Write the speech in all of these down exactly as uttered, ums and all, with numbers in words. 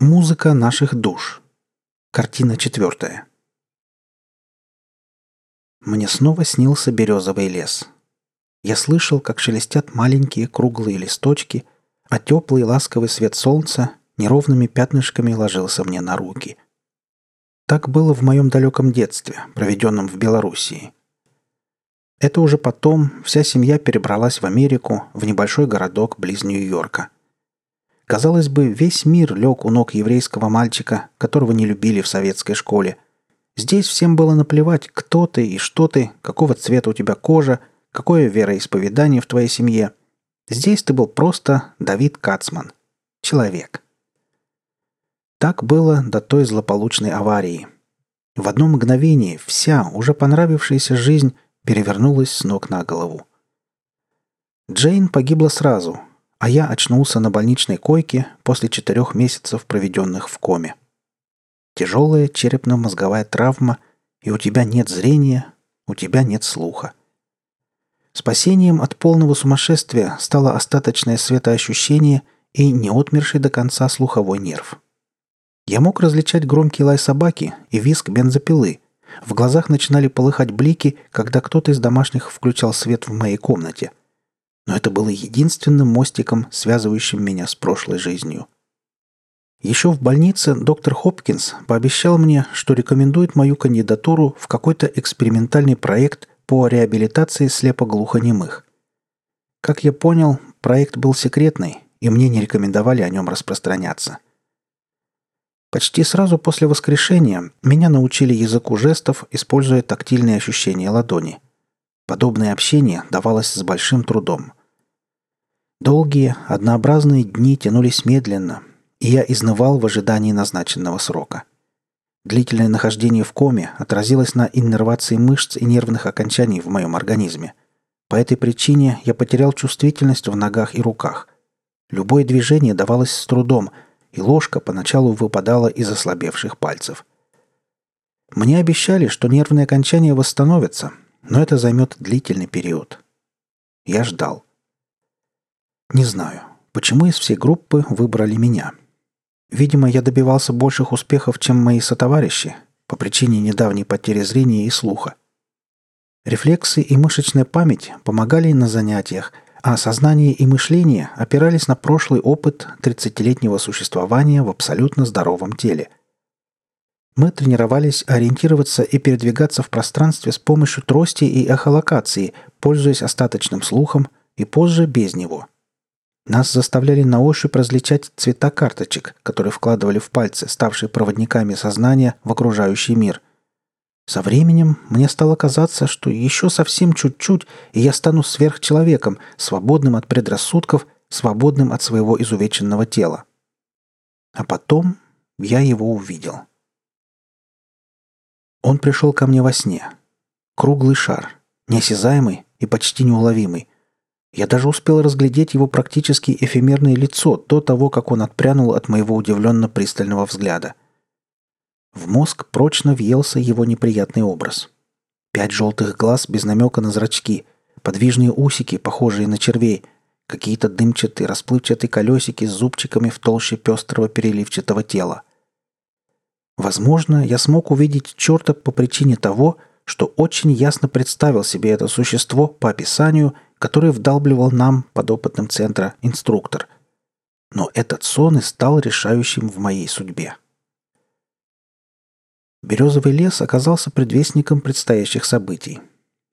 Музыка наших душ. Картина четвертая. Мне снова снился березовый лес. Я слышал, как шелестят маленькие круглые листочки, а теплый ласковый свет солнца неровными пятнышками ложился мне на руки. Так было в моем далеком детстве, проведенном в Белоруссии. Это уже потом вся семья перебралась в Америку, в небольшой городок близ Нью-Йорка. Казалось бы, весь мир лег у ног еврейского мальчика, которого не любили в советской школе. Здесь всем было наплевать, кто ты и что ты, какого цвета у тебя кожа, какое вероисповедание в твоей семье. Здесь ты был просто Давид Кацман. Человек. Так было до той злополучной аварии. В одно мгновение вся уже понравившаяся жизнь перевернулась с ног на голову. Джейн погибла сразу, а я очнулся на больничной койке после четырех месяцев, проведенных в коме. Тяжелая черепно-мозговая травма, и у тебя нет зрения, у тебя нет слуха. Спасением от полного сумасшествия стало остаточное светоощущение и неотмерший до конца слуховой нерв. Я мог различать громкий лай собаки и визг бензопилы. В глазах начинали полыхать блики, когда кто-то из домашних включал свет в моей комнате. Но это было единственным мостиком, связывающим меня с прошлой жизнью. Еще в больнице доктор Хопкинс пообещал мне, что рекомендует мою кандидатуру в какой-то экспериментальный проект по реабилитации слепоглухонемых. Как я понял, проект был секретный, и мне не рекомендовали о нем распространяться. Почти сразу после воскрешения меня научили языку жестов, используя тактильные ощущения ладони. Подобное общение давалось с большим трудом. Долгие, однообразные дни тянулись медленно, и я изнывал в ожидании назначенного срока. Длительное нахождение в коме отразилось на иннервации мышц и нервных окончаний в моем организме. По этой причине я потерял чувствительность в ногах и руках. Любое движение давалось с трудом, и ложка поначалу выпадала из ослабевших пальцев. Мне обещали, что нервные окончания восстановятся, но это займет длительный период. Я ждал. Не знаю, почему из всей группы выбрали меня. Видимо, я добивался больших успехов, чем мои сотоварищи, по причине недавней потери зрения и слуха. Рефлексы и мышечная память помогали на занятиях, а сознание и мышление опирались на прошлый опыт тридцатилетнего существования в абсолютно здоровом теле. Мы тренировались ориентироваться и передвигаться в пространстве с помощью трости и эхолокации, пользуясь остаточным слухом, и позже без него. Нас заставляли на ощупь различать цвета карточек, которые вкладывали в пальцы, ставшие проводниками сознания в окружающий мир. Со временем мне стало казаться, что еще совсем чуть-чуть, и я стану сверхчеловеком, свободным от предрассудков, свободным от своего изувеченного тела. А потом я его увидел. Он пришел ко мне во сне. Круглый шар, неосязаемый и почти неуловимый. Я даже успел разглядеть его практически эфемерное лицо до того, как он отпрянул от моего удивленно пристального взгляда. В мозг прочно въелся его неприятный образ. Пять желтых глаз без намека на зрачки, подвижные усики, похожие на червей, какие-то дымчатые расплывчатые колесики с зубчиками в толще пестрого переливчатого тела. Возможно, я смог увидеть черта по причине того, что очень ясно представил себе это существо по описанию, который вдалбливал нам, подопытным центра, инструктор. Но этот сон и стал решающим в моей судьбе. Березовый лес оказался предвестником предстоящих событий.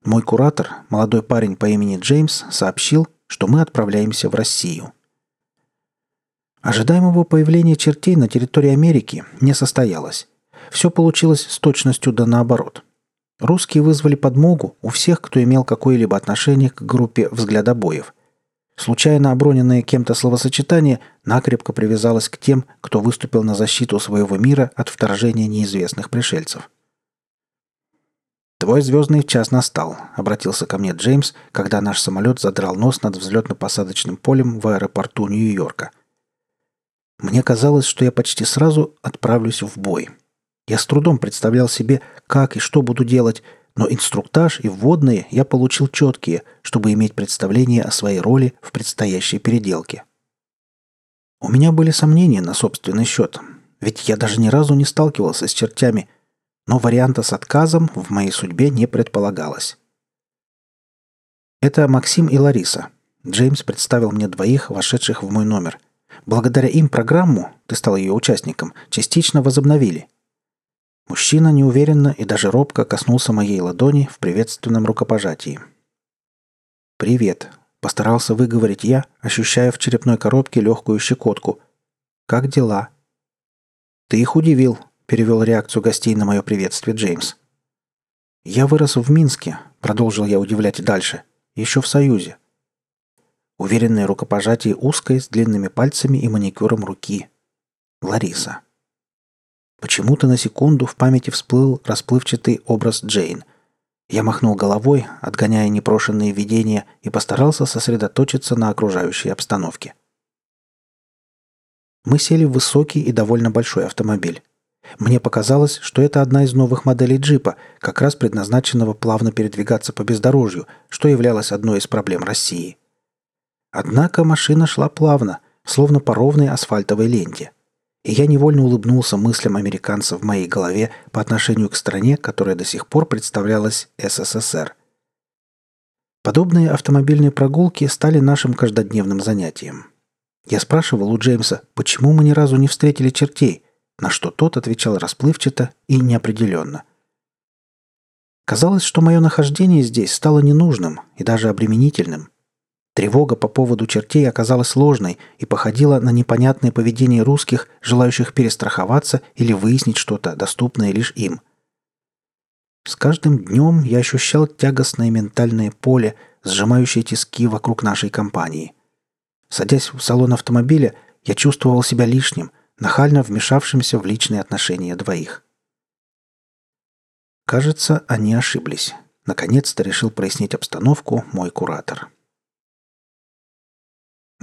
Мой куратор, молодой парень по имени Джеймс, сообщил, что мы отправляемся в Россию. Ожидаемого появления чертей на территории Америки не состоялось. Все получилось с точностью да наоборот. Русские вызвали подмогу у всех, кто имел какое-либо отношение к группе взглядобоев. Случайно оброненное кем-то словосочетание накрепко привязалось к тем, кто выступил на защиту своего мира от вторжения неизвестных пришельцев. «Твой звездный час настал», — обратился ко мне Джеймс, когда наш самолет задрал нос над взлетно-посадочным полем в аэропорту Нью-Йорка. «Мне казалось, что я почти сразу отправлюсь в бой». Я с трудом представлял себе, как и что буду делать, но инструктаж и вводные я получил четкие, чтобы иметь представление о своей роли в предстоящей переделке. У меня были сомнения на собственный счет, ведь я даже ни разу не сталкивался с чертями, но варианта с отказом в моей судьбе не предполагалось. Это Максим и Лариса. Джеймс представил мне двоих, вошедших в мой номер. Благодаря им программу, ты стал ее участником, частично возобновили. Мужчина неуверенно и даже робко коснулся моей ладони в приветственном рукопожатии. «Привет», – постарался выговорить я, ощущая в черепной коробке легкую щекотку. «Как дела?» «Ты их удивил», – перевел реакцию гостей на мое приветствие Джеймс. «Я вырос в Минске», – продолжил я удивлять дальше, – «еще в Союзе». Уверенное рукопожатие узкой, с длинными пальцами и маникюром руки. Лариса. Почему-то на секунду в памяти всплыл расплывчатый образ Джейн. Я махнул головой, отгоняя непрошенные видения, и постарался сосредоточиться на окружающей обстановке. Мы сели в высокий и довольно большой автомобиль. Мне показалось, что это одна из новых моделей джипа, как раз предназначенного плавно передвигаться по бездорожью, что являлось одной из проблем России. Однако машина шла плавно, словно по ровной асфальтовой ленте. И я невольно улыбнулся мыслям американца в моей голове по отношению к стране, которая до сих пор представлялась СССР. Подобные автомобильные прогулки стали нашим каждодневным занятием. Я спрашивал у Джеймса, почему мы ни разу не встретили чертей, на что тот отвечал расплывчато и неопределенно. Казалось, что мое нахождение здесь стало ненужным и даже обременительным. Тревога по поводу чертей оказалась сложной и походила на непонятное поведение русских, желающих перестраховаться или выяснить что-то, доступное лишь им. С каждым днем я ощущал тягостное ментальное поле, сжимающее тиски вокруг нашей компании. Садясь в салон автомобиля, я чувствовал себя лишним, нахально вмешавшимся в личные отношения двоих. Кажется, они ошиблись. Наконец-то решил прояснить обстановку мой куратор.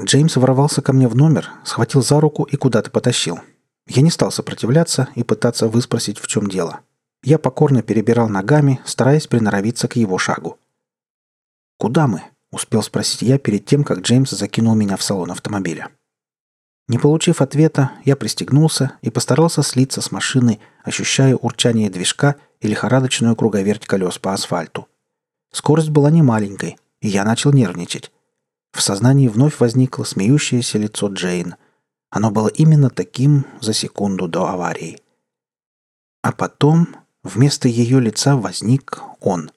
Джеймс ворвался ко мне в номер, схватил за руку и куда-то потащил. Я не стал сопротивляться и пытаться выспросить, в чем дело. Я покорно перебирал ногами, стараясь приноровиться к его шагу. «Куда мы?» – успел спросить я перед тем, как Джеймс закинул меня в салон автомобиля. Не получив ответа, я пристегнулся и постарался слиться с машиной, ощущая урчание движка и лихорадочную круговерть колес по асфальту. Скорость была немаленькой, и я начал нервничать. В сознании вновь возникло смеющееся лицо Джейн. Оно было именно таким за секунду до аварии. А потом вместо ее лица возник он.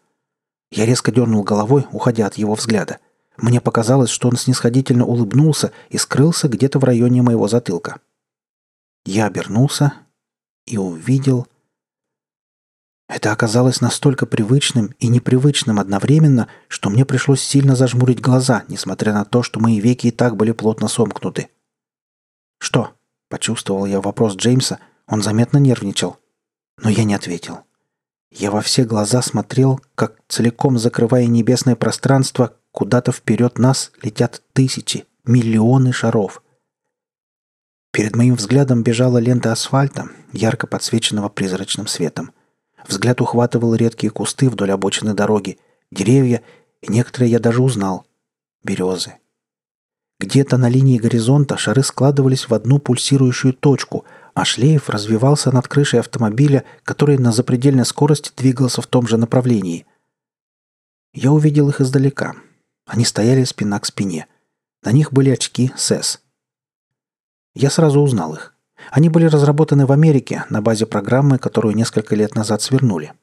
Я резко дернул головой, уходя от его взгляда. Мне показалось, что он снисходительно улыбнулся и скрылся где-то в районе моего затылка. Я обернулся и увидел... Это оказалось настолько привычным и непривычным одновременно, что мне пришлось сильно зажмурить глаза, несмотря на то, что мои веки и так были плотно сомкнуты. «Что?» – почувствовал я вопрос Джеймса, он заметно нервничал. Но я не ответил. Я во все глаза смотрел, как, целиком закрывая небесное пространство, куда-то вперед нас летят тысячи, миллионы шаров. Перед моим взглядом бежала лента асфальта, ярко подсвеченного призрачным светом. Взгляд ухватывал редкие кусты вдоль обочины дороги, деревья, и некоторые я даже узнал – березы. Где-то на линии горизонта шары складывались в одну пульсирующую точку, а шлейф развивался над крышей автомобиля, который на запредельной скорости двигался в том же направлении. Я увидел их издалека. Они стояли спина к спине. На них были очки эс эс. Я сразу узнал их. Они были разработаны в Америке на базе программы, которую несколько лет назад свернули.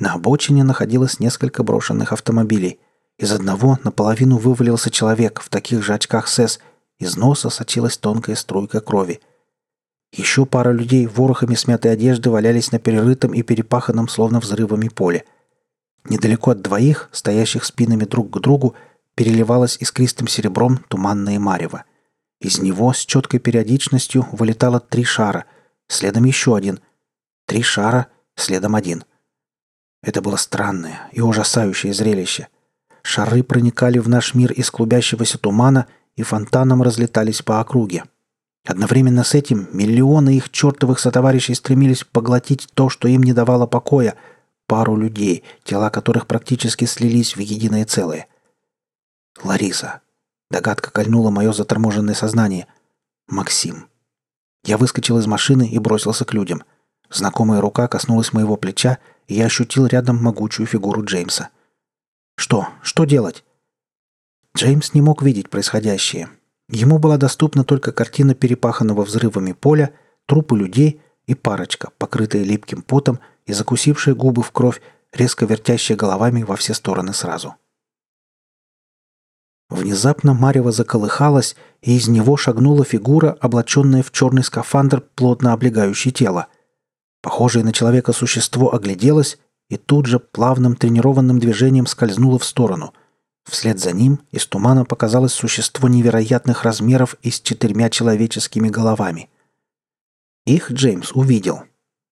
На обочине находилось несколько брошенных автомобилей. Из одного наполовину вывалился человек в таких же очках эс эс. Из носа сочилась тонкая струйка крови. Еще пара людей ворохами смятой одежды валялись на перерытом и перепаханном, словно взрывами, поле. Недалеко от двоих, стоящих спинами друг к другу, переливалось искристым серебром туманное марево. Из него с четкой периодичностью вылетало три шара, следом еще один, три шара, следом один. Это было странное и ужасающее зрелище. Шары проникали в наш мир из клубящегося тумана и фонтаном разлетались по округе. Одновременно с этим миллионы их чертовых сотоварищей стремились поглотить то, что им не давало покоя, пару людей, тела которых практически слились в единое целое. Лариса. Догадка кольнула мое заторможенное сознание. Максим. Я выскочил из машины и бросился к людям. Знакомая рука коснулась моего плеча, и я ощутил рядом могучую фигуру Джеймса. «Что? Что делать?» Джеймс не мог видеть происходящее. Ему была доступна только картина перепаханного взрывами поля, трупы людей и парочка, покрытая липким потом и закусившая губы в кровь, резко вертящая головами во все стороны сразу. Внезапно марево заколыхалось, и из него шагнула фигура, облаченная в черный скафандр, плотно облегающий тело. Похожее на человека существо огляделось и тут же плавным тренированным движением скользнуло в сторону. Вслед за ним из тумана показалось существо невероятных размеров и с четырьмя человеческими головами. Их Джеймс увидел.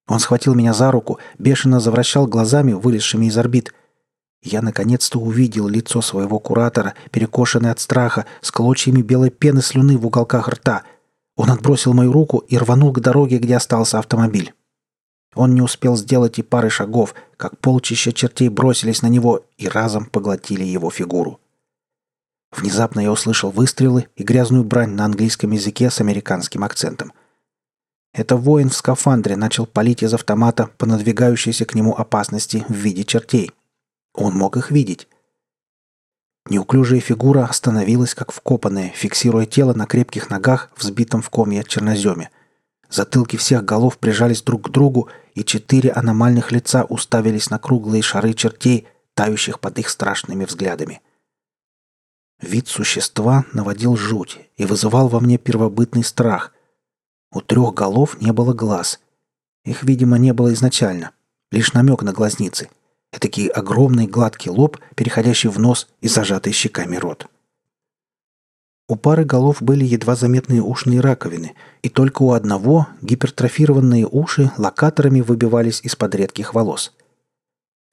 Он схватил меня за руку, бешено завращал глазами, вылезшими из орбит. Я наконец-то увидел лицо своего куратора, перекошенное от страха, с клочьями белой пены слюны в уголках рта. Он отбросил мою руку и рванул к дороге, где остался автомобиль. Он не успел сделать и пары шагов, как полчища чертей бросились на него и разом поглотили его фигуру. Внезапно я услышал выстрелы и грязную брань на английском языке с американским акцентом. Это воин в скафандре начал палить из автомата по надвигающейся к нему опасности в виде чертей. Он мог их видеть. Неуклюжая фигура остановилась, как вкопанная, фиксируя тело на крепких ногах, взбитом в комья черноземе. Затылки всех голов прижались друг к другу, и четыре аномальных лица уставились на круглые шары чертей, тающих под их страшными взглядами. Вид существа наводил жуть и вызывал во мне первобытный страх. У трех голов не было глаз. Их, видимо, не было изначально. Лишь намек на глазницы. Этакий огромный гладкий лоб, переходящий в нос и зажатый щеками рот. У пары голов были едва заметные ушные раковины, и только у одного гипертрофированные уши локаторами выбивались из-под редких волос.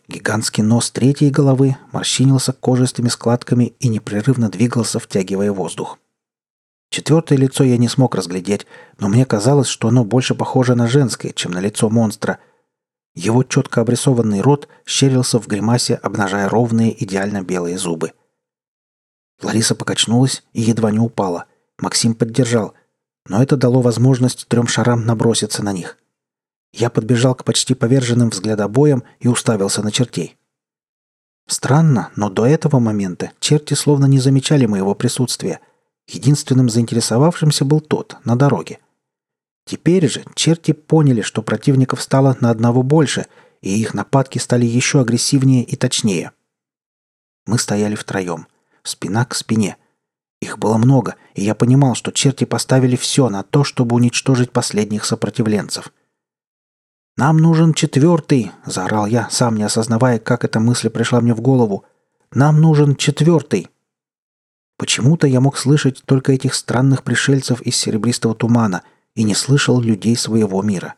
Гигантский нос третьей головы морщинился кожистыми складками и непрерывно двигался, втягивая воздух. Четвертое лицо я не смог разглядеть, но мне казалось, что оно больше похоже на женское, чем на лицо монстра. Его четко обрисованный рот щерился в гримасе, обнажая ровные, идеально белые зубы. Лариса покачнулась и едва не упала. Максим поддержал, но это дало возможность трем шарам наброситься на них. Я подбежал к почти поверженным взглядобоям и уставился на чертей. Странно, но до этого момента черти словно не замечали моего присутствия. Единственным заинтересовавшимся был тот, на дороге. Теперь же черти поняли, что противников стало на одного больше, и их нападки стали еще агрессивнее и точнее. Мы стояли втроем, спина к спине. Их было много, и я понимал, что черти поставили все на то, чтобы уничтожить последних сопротивленцев. «Нам нужен четвертый!» – заорал я, сам не осознавая, как эта мысль пришла мне в голову. «Нам нужен четвертый!» Почему-то я мог слышать только этих странных пришельцев из серебристого тумана – и не слышал людей своего мира.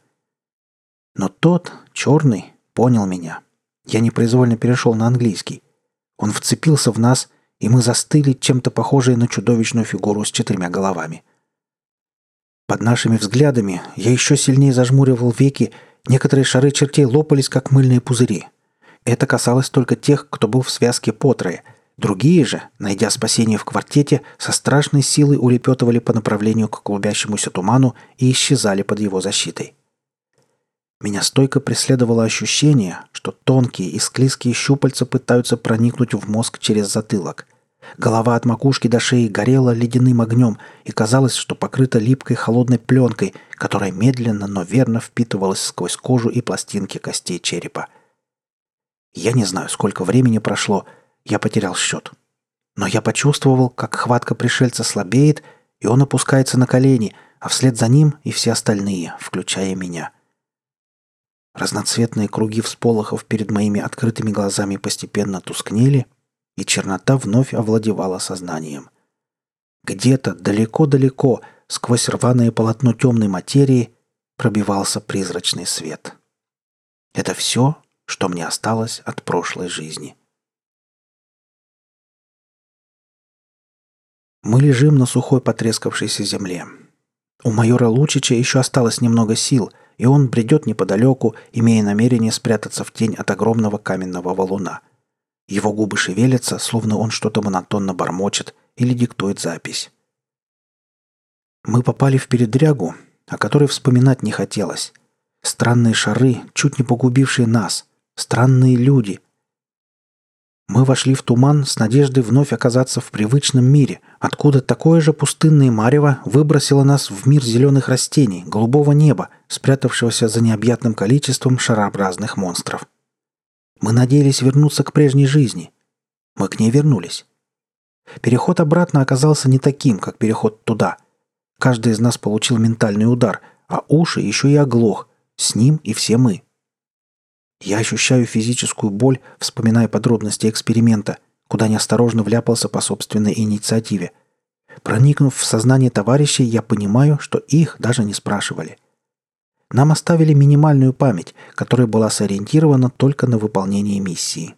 Но тот, черный, понял меня. Я непроизвольно перешел на английский. Он вцепился в нас, и мы застыли, чем-то похожие на чудовищную фигуру с четырьмя головами. Под нашими взглядами я еще сильнее зажмуривал веки, некоторые шары чертей лопались, как мыльные пузыри. Это касалось только тех, кто был в связке по трое. Другие же, найдя спасение в квартете, со страшной силой улепетывали по направлению к клубящемуся туману и исчезали под его защитой. Меня стойко преследовало ощущение, что тонкие и склизкие щупальца пытаются проникнуть в мозг через затылок. Голова от макушки до шеи горела ледяным огнем, и казалось, что покрыта липкой холодной пленкой, которая медленно, но верно впитывалась сквозь кожу и пластинки костей черепа. Я не знаю, сколько времени прошло, я потерял счет. Но я почувствовал, как хватка пришельца слабеет, и он опускается на колени, а вслед за ним и все остальные, включая меня. Разноцветные круги всполохов перед моими открытыми глазами постепенно тускнели, и чернота вновь овладевала сознанием. Где-то далеко-далеко, сквозь рваное полотно темной материи, пробивался призрачный свет. Это все, что мне осталось от прошлой жизни. Мы лежим на сухой потрескавшейся земле. У майора Лучича еще осталось немного сил, и он бредет неподалеку, имея намерение спрятаться в тень от огромного каменного валуна. Его губы шевелятся, словно он что-то монотонно бормочет или диктует запись. Мы попали в передрягу, о которой вспоминать не хотелось. Странные шары, чуть не погубившие нас. Странные люди. Мы вошли в туман с надеждой вновь оказаться в привычном мире, откуда такое же пустынное марево выбросило нас в мир зеленых растений, голубого неба, спрятавшегося за необъятным количеством шарообразных монстров. Мы надеялись вернуться к прежней жизни. Мы к ней вернулись. Переход обратно оказался не таким, как переход туда. Каждый из нас получил ментальный удар, а уши еще и оглох. С ним и все мы. Я ощущаю физическую боль, вспоминая подробности эксперимента, куда неосторожно вляпался по собственной инициативе. Проникнув в сознание товарищей, я понимаю, что их даже не спрашивали. Нам оставили минимальную память, которая была сориентирована только на выполнение миссии.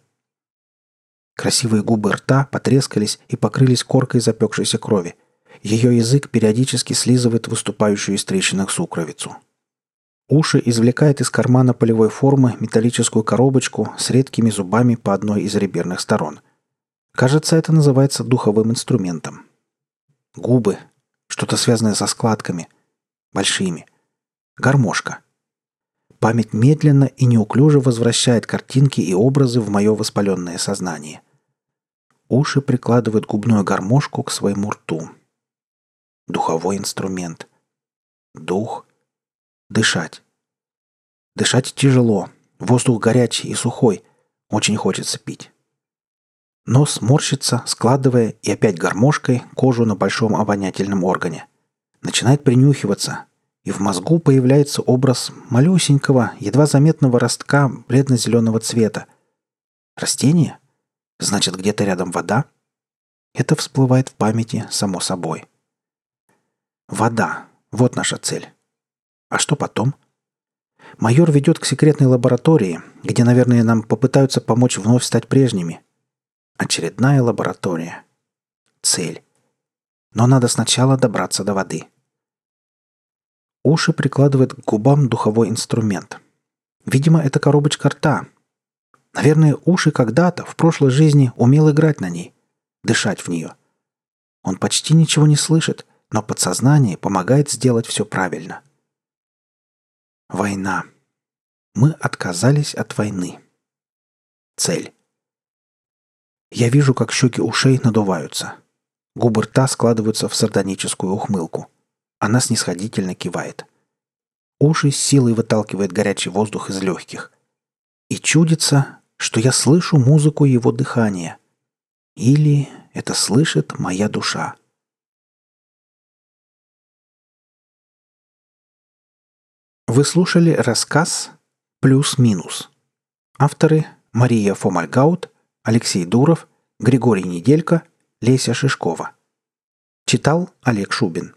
Красивые губы рта потрескались и покрылись коркой запекшейся крови. Ее язык периодически слизывает выступающую из трещинок сукровицу. Уши извлекает из кармана полевой формы металлическую коробочку с редкими зубами по одной из реберных сторон. Кажется, это называется духовым инструментом. Губы. Что-то связанное со складками. Большими. Гармошка. Память медленно и неуклюже возвращает картинки и образы в мое воспаленное сознание. Уши прикладывают губную гармошку к своему рту. Духовой инструмент. Дух. Дышать. Дышать тяжело. Воздух горячий и сухой. Очень хочется пить. Нос морщится, складывая и опять гармошкой кожу на большом обонятельном органе. Начинает принюхиваться. И в мозгу появляется образ малюсенького, едва заметного ростка бледно-зеленого цвета. Растение? Значит, где-то рядом вода? Это всплывает в памяти само собой. Вода. Вот наша цель. А что потом? Майор ведет к секретной лаборатории, где, наверное, нам попытаются помочь вновь стать прежними. Очередная лаборатория. Цель. Но надо сначала добраться до воды. Уши прикладывает к губам духовой инструмент. Видимо, это коробочка рта. Наверное, уши когда-то, в прошлой жизни, умел играть на ней, дышать в нее. Он почти ничего не слышит, но подсознание помогает сделать все правильно. Война. Мы отказались от войны. Цель. Я вижу, как щеки ушей надуваются. Губы рта складываются в сардоническую ухмылку. Она снисходительно кивает. Уши с силой выталкивает горячий воздух из легких. И чудится, что я слышу музыку его дыхания. Или это слышит моя душа. Вы слушали рассказ «Плюс-минус». Авторы Мария Фомальгаут, Алексей Дуров, Григорий Неделько, Леся Шишкова. Читал Олег Шубин.